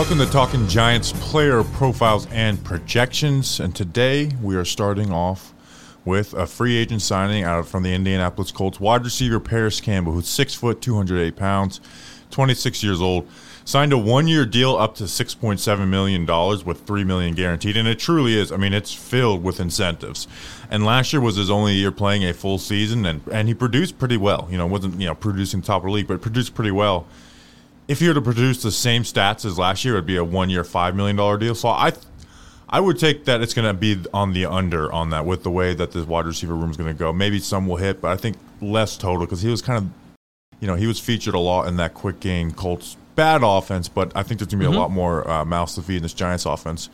Welcome to Talking Giants Player Profiles and Projections. And today we are starting off with a free agent signing out from the Indianapolis Colts, wide receiver Parris Campbell, who's 6 foot, 208 pounds, 26 years old. Signed a one-year deal up to $6.7 million with $3 million guaranteed, and it truly is. I mean, it's filled with incentives. And last year was his only year playing a full season, and he produced pretty well. You know, wasn't producing top of the league, but produced pretty well. If he were to produce the same stats as last year, it would be a one-year $5 million deal. So I would take that it's going to be on the under on that with the way that this wide receiver room is going to go. Maybe some will hit, but I think less total because he was kind of, he was featured a lot in that quick game Colts bad offense, but I think there's going to be a lot more mouths to feed in this Giants offense.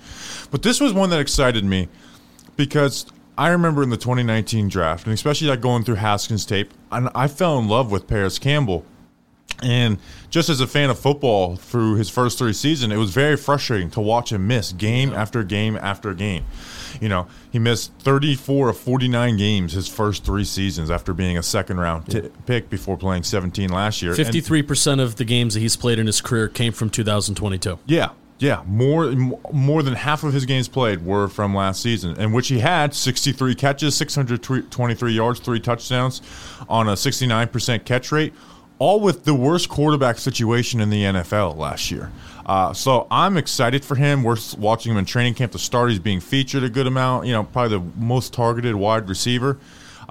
But this was one that excited me because I remember in the 2019 draft, and especially like going through Haskins tape, and I fell in love with Parris Campbell. And just as a fan of football through his first three seasons, it was very frustrating to watch him miss game after game after game. He missed 34 of 49 games his first three seasons after being a second-round pick before playing 17 last year. 53% of the games that he's played in his career came from 2022. Yeah. More than half of his games played were from last season, in which he had 63 catches, 623 yards, 3 touchdowns on a 69% catch rate, all with the worst quarterback situation in the NFL last year. So I'm excited for him. We're watching him in training camp. The start, he's being featured a good amount, probably the most targeted wide receiver.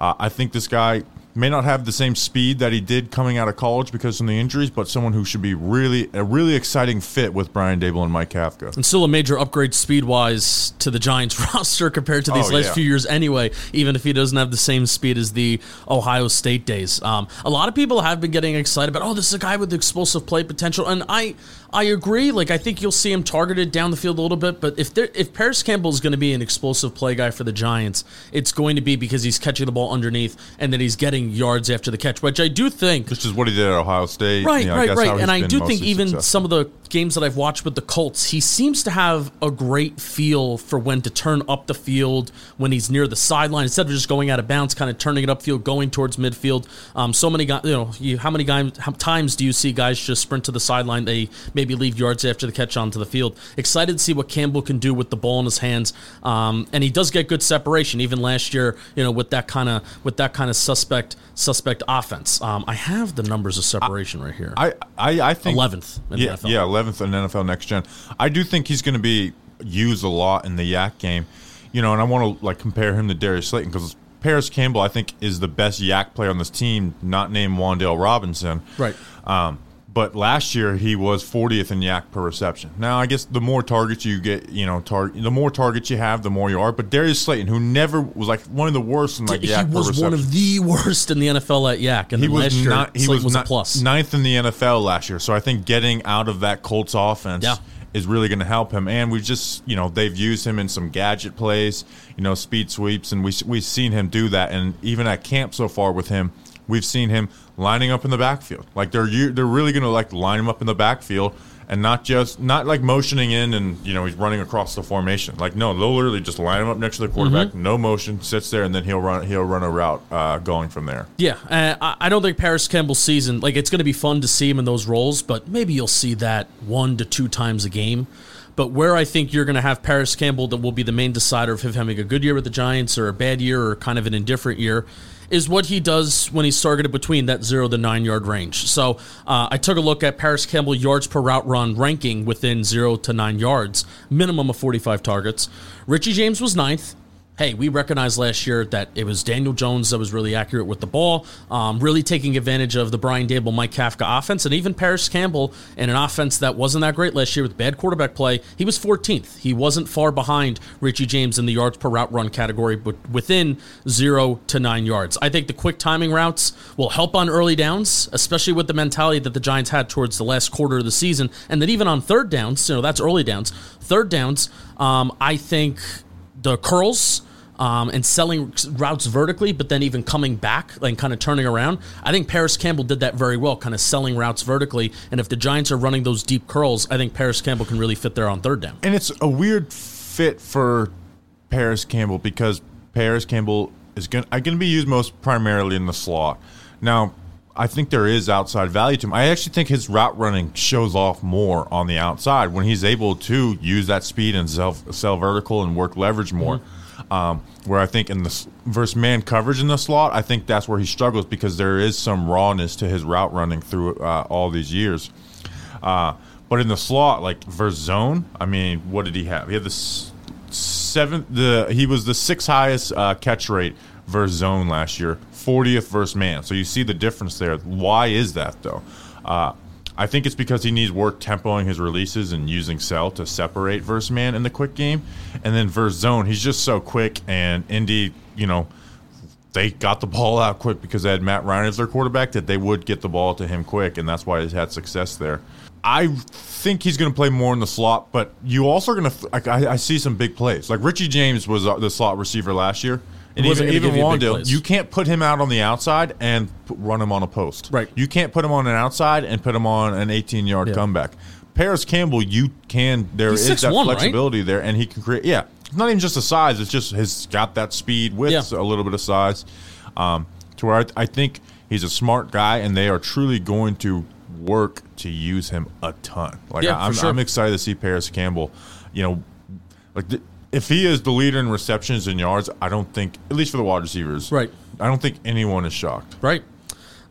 I think this guy may not have the same speed that he did coming out of college because of the injuries, but someone who should be a really exciting fit with Brian Daboll and Mike Kafka. And still a major upgrade speed-wise to the Giants roster compared to these last few years anyway, even if he doesn't have the same speed as the Ohio State days. A lot of people have been getting excited about, this is a guy with explosive play potential, and I agree. I think you'll see him targeted down the field a little bit, but if Parris Campbell is going to be an explosive play guy for the Giants, it's going to be because he's catching the ball underneath and then he's getting yards after the catch, which I do think... Which is what he did at Ohio State. Right. And I do think even some of the games that I've watched with the Colts, he seems to have a great feel for when to turn up the field, when he's near the sideline, instead of just going out of bounds, kind of turning it upfield, going towards midfield. So many guys, how many times do you see guys just sprint to the sideline? They maybe leave yards after the catch onto the field. Excited to see what Campbell can do with the ball in his hands. And he does get good separation, even last year, with that kind of suspect offense. I have the numbers of separation right here. I think 11th in NFL. Yeah, 11th in NFL Next Gen. I do think he's going to be used a lot in the yak game. And I want to compare him to Darius Slayton because Parris Campbell, I think, is the best yak player on this team, not named Wan'Dale Robinson. Right. But last year he was 40th in yak per reception. Now I guess the more targets you get, the more targets you have, the more you are. But Darius Slayton, who never was one of the worst in yak per reception, he was one of the worst in the NFL at yak, and last year he was ninth in the NFL last year. So I think getting out of that Colts offense is really going to help him. And we've just they've used him in some gadget plays, speed sweeps, and we've seen him do that. And even at camp so far with him, we've seen him lining up in the backfield. They're really going to line him up in the backfield and not motioning in and, he's running across the formation. No, they'll literally just line him up next to the quarterback, no motion, sits there, and then he'll run a route going from there. Yeah, I don't think Parris Campbell's season, it's going to be fun to see him in those roles, but maybe you'll see that 1 to 2 times a game. But where I think you're going to have Parris Campbell that will be the main decider of him having a good year with the Giants or a bad year or kind of an indifferent year is what he does when he's targeted between that 0 to 9 yard range. So I took a look at Parris Campbell yards per route run ranking within 0 to 9 yards, minimum of 45 targets. Richie James was 9th. Hey, we recognized last year that it was Daniel Jones that was really accurate with the ball, really taking advantage of the Brian Daboll, Mike Kafka offense, and even Parris Campbell in an offense that wasn't that great last year with bad quarterback play. He was 14th. He wasn't far behind Richie James in the yards per route run category, but within 0 to 9 yards. I think the quick timing routes will help on early downs, especially with the mentality that the Giants had towards the last quarter of the season, and that even on third downs, that's early downs. Third downs, I think the curls and selling routes vertically, but then even coming back and kind of turning around. I think Parris Campbell did that very well, kind of selling routes vertically. And if the Giants are running those deep curls, I think Parris Campbell can really fit there on third down. And it's a weird fit for Parris Campbell because Parris Campbell is going to be used most primarily in the slot. Now, I think there is outside value to him. I actually think his route running shows off more on the outside when he's able to use that speed and sell vertical and work leverage more. Mm-hmm. Where I think in the versus man coverage in the slot, I think that's where he struggles because there is some rawness to his route running through all these years. But in the slot, like versus zone, I mean, what did he have? He had the he was the sixth highest catch rate versus zone last year, 40th versus man. So you see the difference there. Why is that, though? I think it's because he needs work tempoing his releases and using cell to separate versus man in the quick game. And then versus zone, he's just so quick. And Indy, you know, they got the ball out quick because they had Matt Ryan as their quarterback, that they would get the ball to him quick, and that's why he's had success there. I think he's going to play more in the slot, but you also are going to – I see some big plays. Like Richie James was the slot receiver last year. And even Wan'Dale, you can't put him out on the outside and run him on a post. Right. You can't put him on an outside and put him on an 18-yard comeback. Parris Campbell, you can. There He's is that flexibility right? there, and he can create. Yeah, it's not even just the size; it's just he's got that speed with a little bit of size. To where I think he's a smart guy, and they are truly going to work to use him a ton. Like I'm excited to see Parris Campbell. You know, like. If he is the leader in receptions and yards, I don't think, at least for the wide receivers, right? I don't think anyone is shocked. Right.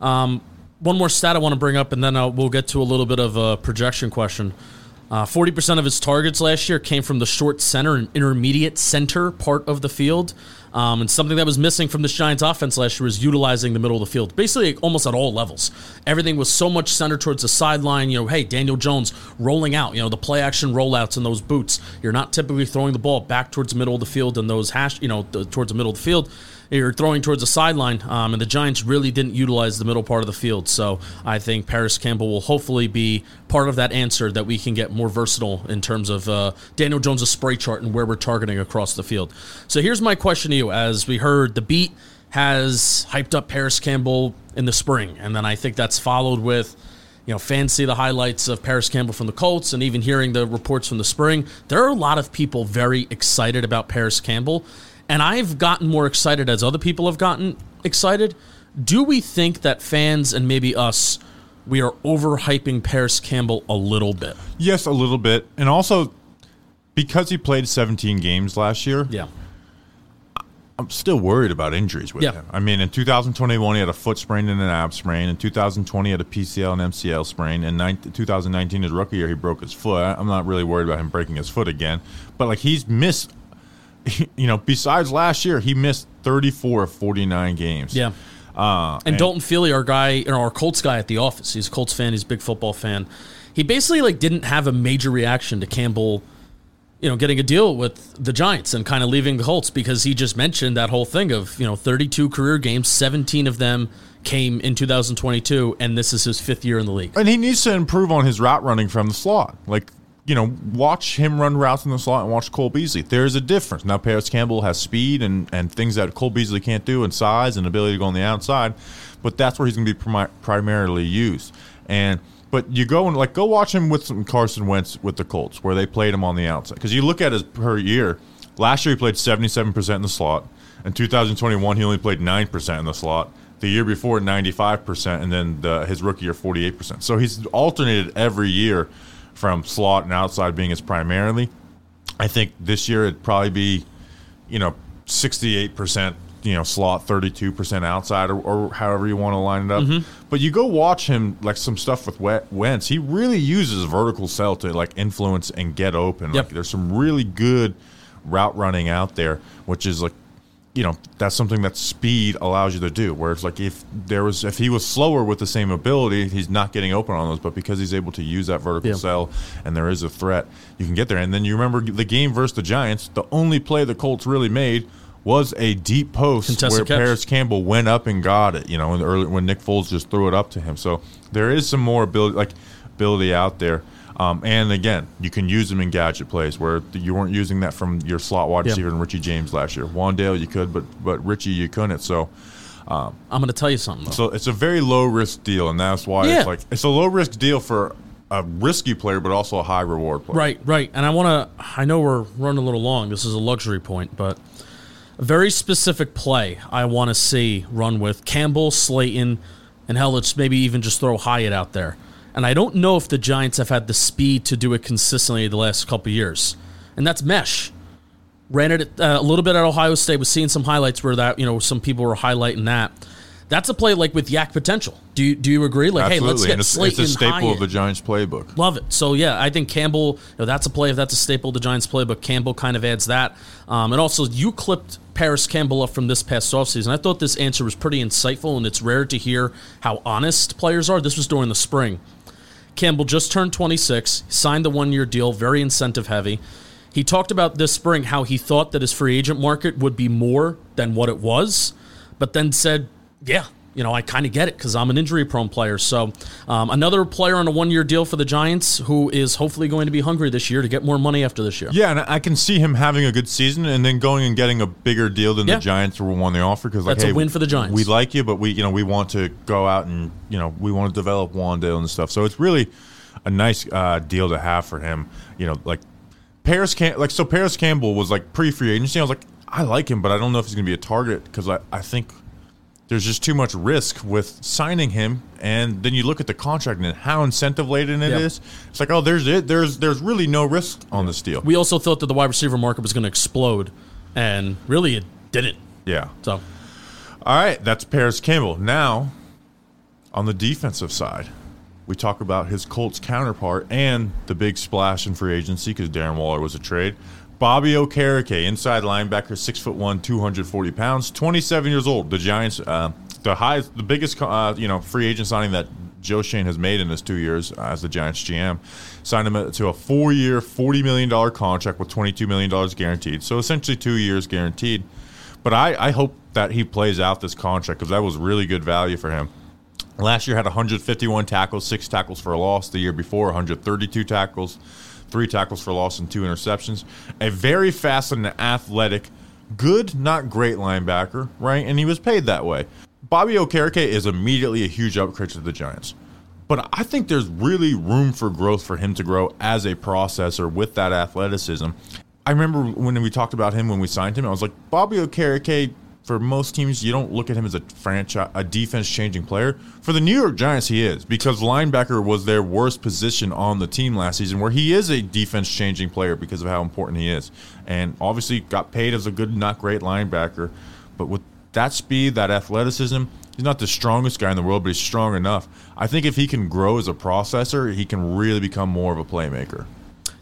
One more stat I want to bring up, and then we'll get to a little bit of a projection question. 40% of his targets last year came from the short center and intermediate center part of the field. And something that was missing from the Giants offense last year was utilizing the middle of the field, basically almost at all levels. Everything was so much centered towards the sideline. You know, hey, Daniel Jones rolling out, you know, the play action rollouts in those boots. You're not typically throwing the ball back towards the middle of the field and those towards the middle of the field. You're throwing towards the sideline, and the Giants really didn't utilize the middle part of the field. So I think Parris Campbell will hopefully be part of that answer that we can get more versatile in terms of Daniel Jones' spray chart and where we're targeting across the field. So here's my question to you. As we heard, the beat has hyped up Parris Campbell in the spring, and then I think that's followed with, you know, fans see the highlights of Parris Campbell from the Colts and even hearing the reports from the spring. There are a lot of people very excited about Parris Campbell, and I've gotten more excited as other people have gotten excited. Do we think that fans and maybe us, we are overhyping Parris Campbell a little bit? Yes, a little bit. And also, because he played 17 games last year, I'm still worried about injuries with him. I mean, in 2021, he had a foot sprain and an ab sprain. In 2020, he had a PCL and MCL sprain. In 2019, his rookie year, he broke his foot. I'm not really worried about him breaking his foot again. But, like, he's missed, you know, besides last year, he missed 34 of 49 games. Yeah. And Dalton Feely, our guy, or our Colts guy at the office, he's a Colts fan, he's a big football fan. He basically, like, didn't have a major reaction to Campbell, you know, getting a deal with the Giants and kind of leaving the Colts, because he just mentioned that whole thing of, you know, 32 career games, 17 of them came in 2022, and this is his fifth year in the league. And he needs to improve on his route running from the slot. Like, you know, watch him run routes in the slot and watch Cole Beasley. There's a difference. Now Parris Campbell has speed and things that Cole Beasley can't do, and size and ability to go on the outside, but that's where he's going to be primarily used. And but you go and, like, go watch him with some Carson Wentz with the Colts, where they played him on the outside. Because you look at his per year. Last year he played 77% in the slot. In 2021 he only played 9% in the slot. The year before 95%, and then his rookie year 48%. So he's alternated every year from slot and outside being his primarily. I think this year it'd probably be, you know, 68%. You know, slot, 32% outside, or however you want to line it up. Mm-hmm. But you go watch him, like, some stuff with Wentz. He really uses vertical cell to, like, influence and get open. Yep. Like, there's some really good route running out there, which is, like, you know, that's something that speed allows you to do. Where it's like if he was slower with the same ability, he's not getting open on those. But because he's able to use that vertical cell and there is a threat, you can get there. And then you remember the game versus the Giants. The only play the Colts really made was a deep post contested where Parris Campbell went up and got it, you know, in the early, when Nick Foles just threw it up to him. So there is some more ability out there. And, again, you can use them in gadget plays where you weren't using that from your slot wide receiver and Richie James last year. Wan'Dale you could, but Richie you couldn't. So I'm going to tell you something, though. So it's a very low-risk deal, and that's why it's a low-risk deal for a risky player but also a high-reward player. Right. And I know we're running a little long. This is a luxury point, but – a very specific play I want to see run with Campbell, Slayton, And hell, let's maybe even just throw Hyatt out there. And I don't know if the Giants have had the speed to do it consistently the last couple of years. And that's Mesh. Ran it a little bit at Ohio State. Was seeing some highlights where that, you know, some people were highlighting that. That's a play like with yak potential. Do you agree? Like, absolutely. Hey, let's get Slayton. It's a staple Hyatt. Of the Giants playbook. Love it. So yeah, I think Campbell. You know, that's a play. If that's a staple of the Giants playbook, Campbell kind of adds that. And also, you clipped Parris Campbell up from this past offseason. I thought this answer was pretty insightful, and it's rare to hear how honest players are. This was during the spring. Campbell just turned 26, signed the one-year deal, very incentive heavy. He talked about this spring how he thought that his free agent market would be more than what it was, but then said, yeah, you know, I kind of get it because I'm an injury-prone player. So another player on a one-year deal for the Giants who is hopefully going to be hungry this year to get more money after this year. Yeah, and I can see him having a good season and then going and getting a bigger deal than the Giants were on the offer. Because that's a win for the Giants. We like you, but we want to go out and, we want to develop Wan'Dale and stuff. So it's really a nice deal to have for him. Parris Campbell was like pre-free agency. I was like, I like him, but I don't know if he's going to be a target because I think – there's just too much risk with signing him, and then you look at the contract and how incentive laden it is. It's like, oh, there's it. There's really no risk on this deal. We also thought that the wide receiver market was going to explode, and really it didn't. Yeah. So, all right, that's Parris Campbell. Now, on the defensive side, we talk about his Colts counterpart and the big splash in free agency because Darren Waller was a trade. Bobby Okereke, inside linebacker, 6'1", 240 pounds, 27 years old. The Giants, the biggest free agent signing that Joe Shane has made in his 2 years as the Giants GM, signed him to a 4-year, $40 million contract with $22 million guaranteed. So essentially 2 years guaranteed. But I hope that he plays out this contract because that was really good value for him. Last year had 151 tackles, 6 tackles for a loss. The year before, 132 tackles. 3 tackles for loss and 2 interceptions. A very fast and athletic, good, not great linebacker, right? And he was paid that way. Bobby Okereke is immediately a huge upgrade to the Giants. But I think there's really room for growth for him to grow as a processor with that athleticism. I remember when we talked about him when we signed him, I was like, Bobby Okereke, for most teams, you don't look at him as a defense-changing player. For the New York Giants, he is, because linebacker was their worst position on the team last season, where he is a defense-changing player because of how important he is. And obviously got paid as a good, not great linebacker. But with that speed, that athleticism, he's not the strongest guy in the world, but he's strong enough. I think if he can grow as a processor, he can really become more of a playmaker.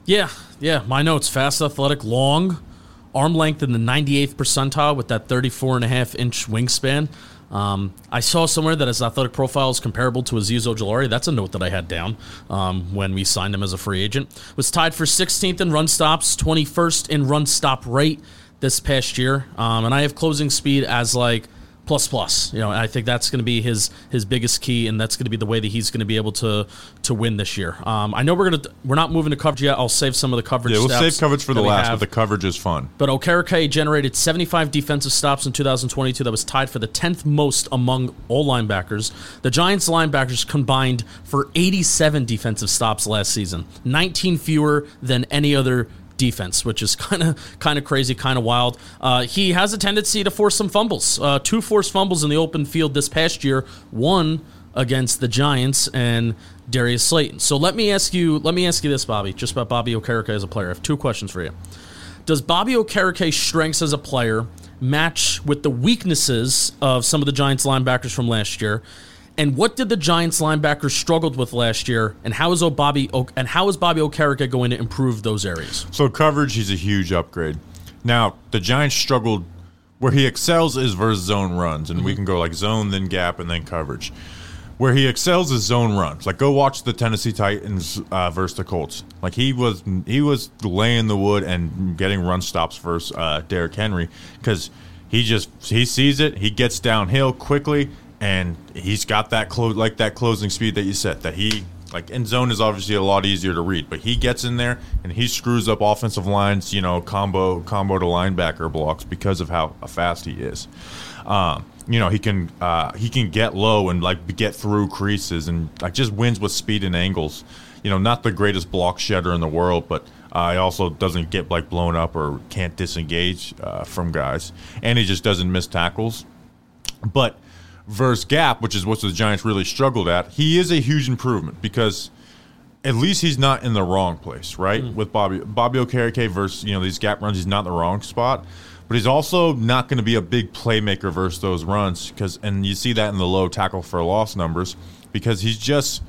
Yeah. My notes, fast, athletic, long. Arm length in the 98th percentile with that 34.5-inch wingspan. I saw somewhere that his athletic profile is comparable to Aziz Ojolari. That's a note that I had down when we signed him as a free agent. Was tied for 16th in run stops, 21st in run stop rate this past year. And I have closing speed as like plus. And I think that's going to be his biggest key, and that's going to be the way that he's going to be able to win this year. I know we're not moving to coverage yet. I'll save some of the coverage. Yeah, we'll save coverage for the last, but the coverage is fun. But Okereke generated 75 defensive stops in 2022. That was tied for the 10th most among all linebackers. The Giants linebackers combined for 87 defensive stops last season, 19 fewer than any other defense, which is kind of crazy, kind of wild. He has a tendency to force some fumbles. 2 forced fumbles in the open field this past year, 1 against the Giants and Darius Slayton. So let me ask you this, Bobby, just about Bobby Okereke as a player. I have 2 questions for you. Does Bobby Okereke's strengths as a player match with the weaknesses of some of the Giants linebackers from last year? And what did the Giants linebackers struggled with last year, and how is Bobby Okereke going to improve those areas? So coverage, he's a huge upgrade. Now, the Giants struggled where he excels is versus zone runs, and we can go like zone, then gap, and then coverage. Where he excels is zone runs. Like, go watch the Tennessee Titans versus the Colts. Like, he was laying the wood and getting run stops versus Derrick Henry because he sees it, he gets downhill quickly. And he's got that that closing speed that you said, that he like in zone is obviously a lot easier to read, but he gets in there and he screws up offensive lines, combo to linebacker blocks because of how fast he is. He can get low and like get through creases and like just wins with speed and angles. Not the greatest block shedder in the world, but he also doesn't get like blown up or can't disengage from guys, and he just doesn't miss tackles, but. versus gap, which is what the Giants really struggled at, he is a huge improvement because at least he's not in the wrong place, right? Mm. With Bobby Okereke versus, these gap runs, he's not in the wrong spot. But he's also not going to be a big playmaker versus those runs and you see that in the low tackle for loss numbers because he's just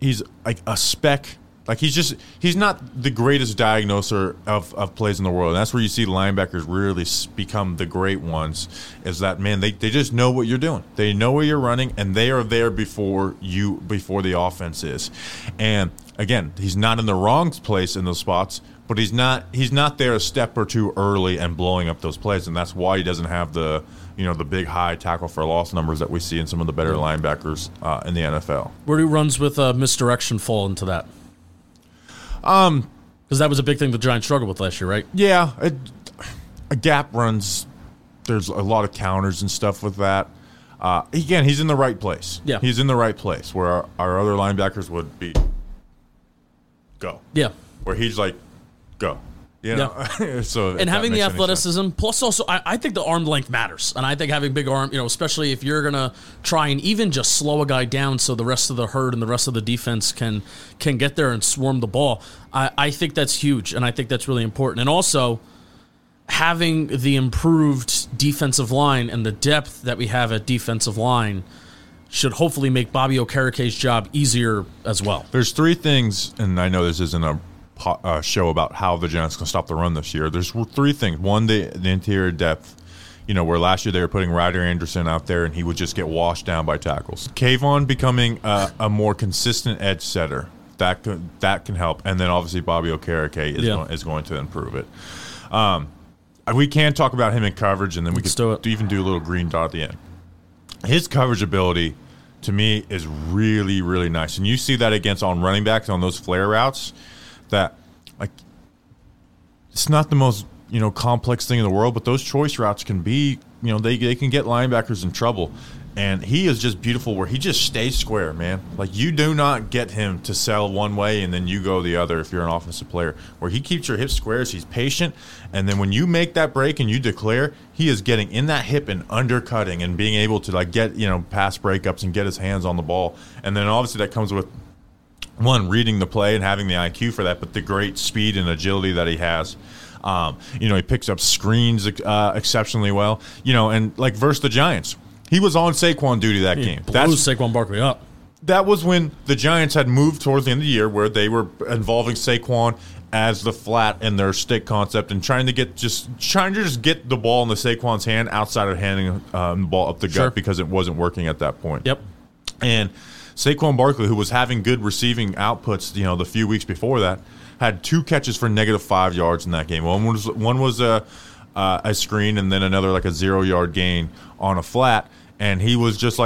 he's a speck. He's not the greatest diagnoser of plays in the world. And that's where you see linebackers really become the great ones is that, man, they just know what you're doing. They know where you're running, and they are there before the offense is. And, again, he's not in the wrong place in those spots, but he's not there a step or two early and blowing up those plays, and that's why he doesn't have the the big high tackle for loss numbers that we see in some of the better linebackers in the NFL. Where do runs with misdirection fall into that? Because that was a big thing the Giants struggled with last year, right? Yeah, gap runs. There's a lot of counters and stuff with that. Again, he's in the right place. Yeah, he's in the right place where our other linebackers would be. Go. Yeah, where he's like, go. Yeah. So and having the athleticism, plus also, I think the arm length matters, and I think having big arm, especially if you're gonna try and even just slow a guy down, so the rest of the herd and the rest of the defense can get there and swarm the ball. I think that's huge, and I think that's really important. And also, having the improved defensive line and the depth that we have at defensive line should hopefully make Bobby Okereke's job easier as well. There's three things, and I know this isn't a show about how the Giants can stop the run this year. There's three things. One, the interior depth, where last year they were putting Ryder Anderson out there and he would just get washed down by tackles. Kayvon becoming a more consistent edge setter. That can help. And then obviously Bobby Okereke is going to improve it. We can talk about him in coverage, and then we could do a little green dot at the end. His coverage ability to me is really, really nice. And you see that on running backs on those flare routes. That it's not the most complex thing in the world, but those choice routes can be they can get linebackers in trouble, and he is just beautiful where he just stays square, man. You do not get him to sell one way and then you go the other if you're an offensive player, where he keeps your hips square. He's patient, and then when you make that break and you declare, he is getting in that hip and undercutting and being able to get pass breakups and get his hands on the ball, and then obviously that comes with one, reading the play and having the IQ for that, but the great speed and agility that he has. He picks up screens exceptionally well. And versus the Giants, he was on Saquon duty that game. That's Saquon Barkley up. That was when the Giants had moved towards the end of the year where they were involving Saquon as the flat in their stick concept and trying to just get the ball in the Saquon's hand outside of handing the ball up the gut because it wasn't working at that point. Yep. And Saquon Barkley, who was having good receiving outputs, the few weeks before that, had two catches for -5 yards in that game. One was a screen, and then another a 0-yard gain on a flat. And he was just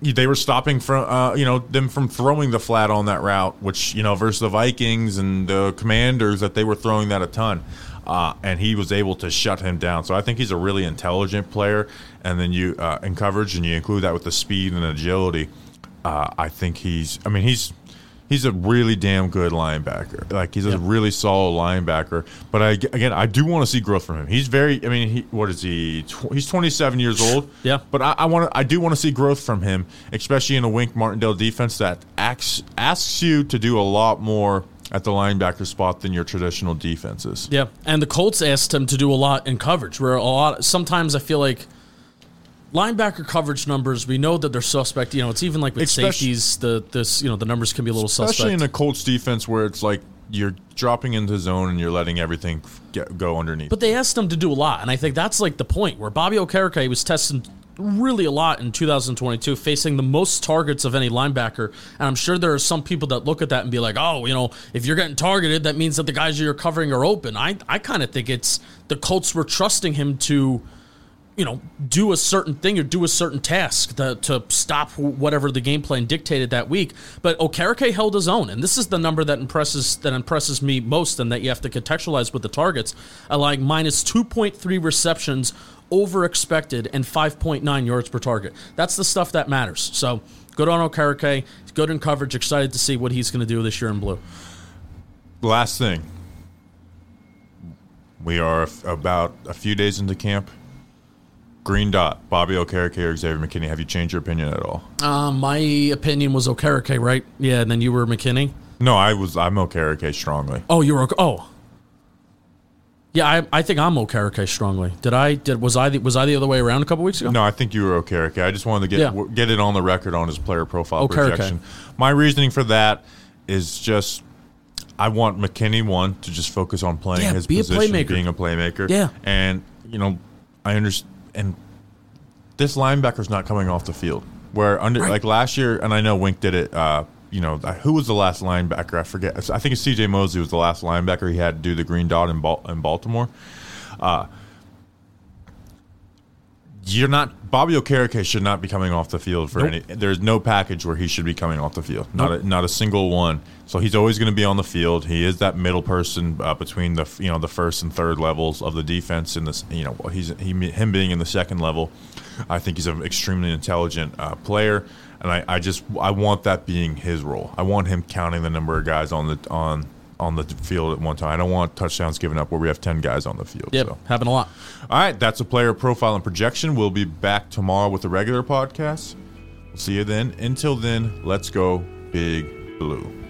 they were stopping from them from throwing the flat on that route, which versus the Vikings and the Commanders that they were throwing that a ton. And he was able to shut him down. So I think he's a really intelligent player. And then you in coverage, and you include that with the speed and agility. I think he's a really damn good linebacker. He's a really solid linebacker. But I do want to see growth from him. He's very. I mean, what is he? He's 27 years old. Yeah. But I do want to see growth from him, especially in a Wink Martindale defense that asks you to do a lot more at the linebacker spot than your traditional defenses. Yeah. And the Colts asked him to do a lot in coverage. Sometimes I feel like linebacker coverage numbers, we know that they're suspect. It's even with safeties, the numbers can be a little suspect. Especially in a Colts defense where it's you're dropping into zone and you're letting everything go underneath. But they asked him to do a lot, and I think that's the point where Bobby Okereke was tested really a lot in 2022, facing the most targets of any linebacker. And I'm sure there are some people that look at that and be like, oh, if you're getting targeted, that means that the guys you're covering are open. I kind of think it's the Colts were trusting him to do a certain thing or do a certain task to stop whatever the game plan dictated that week. But Okereke held his own, and this is the number that impresses me most, and that you have to contextualize with the targets. -2.3 receptions over expected and 5.9 yards per target. That's the stuff that matters. So good on Okereke. He's good in coverage. Excited to see what he's going to do this year in blue. Last thing. We are about a few days into camp. Green dot, Bobby Okereke or Xavier McKinney. Have you changed your opinion at all? My opinion was Okereke, right? Yeah, and then you were McKinney? No, I'm Okereke strongly. Oh, you were Yeah, I think I'm Okereke strongly. Was I the other way around a couple weeks ago? No, I think you were Okereke. I just wanted to get it on the record on his player profile projection. My reasoning for that is just I want McKinney one to just focus on playing his position, being a playmaker. Yeah, and you know I understand. And this linebacker's not coming off the field. Where like last year, and I know Wink did it. You know, who was the last linebacker? I forget. I think it's CJ Mosley was the last linebacker he had to do the green dot in Baltimore. You're not – Bobby Okereke should not be coming off the field for any – there's no package where he should be coming off the field, not a single one. So he's always going to be on the field. He is that middle person between the the first and third levels of the defense, and him being in the second level. I think he's an extremely intelligent player. And I want that being his role. I want him counting the number of guys on the field at one time. I don't want touchdowns given up where we have 10 guys on the field. Yep, so. Happened a lot. All right, that's a player profile and projection. We'll be back tomorrow with a regular podcast. We'll see you then. Until then, let's go Big Blue.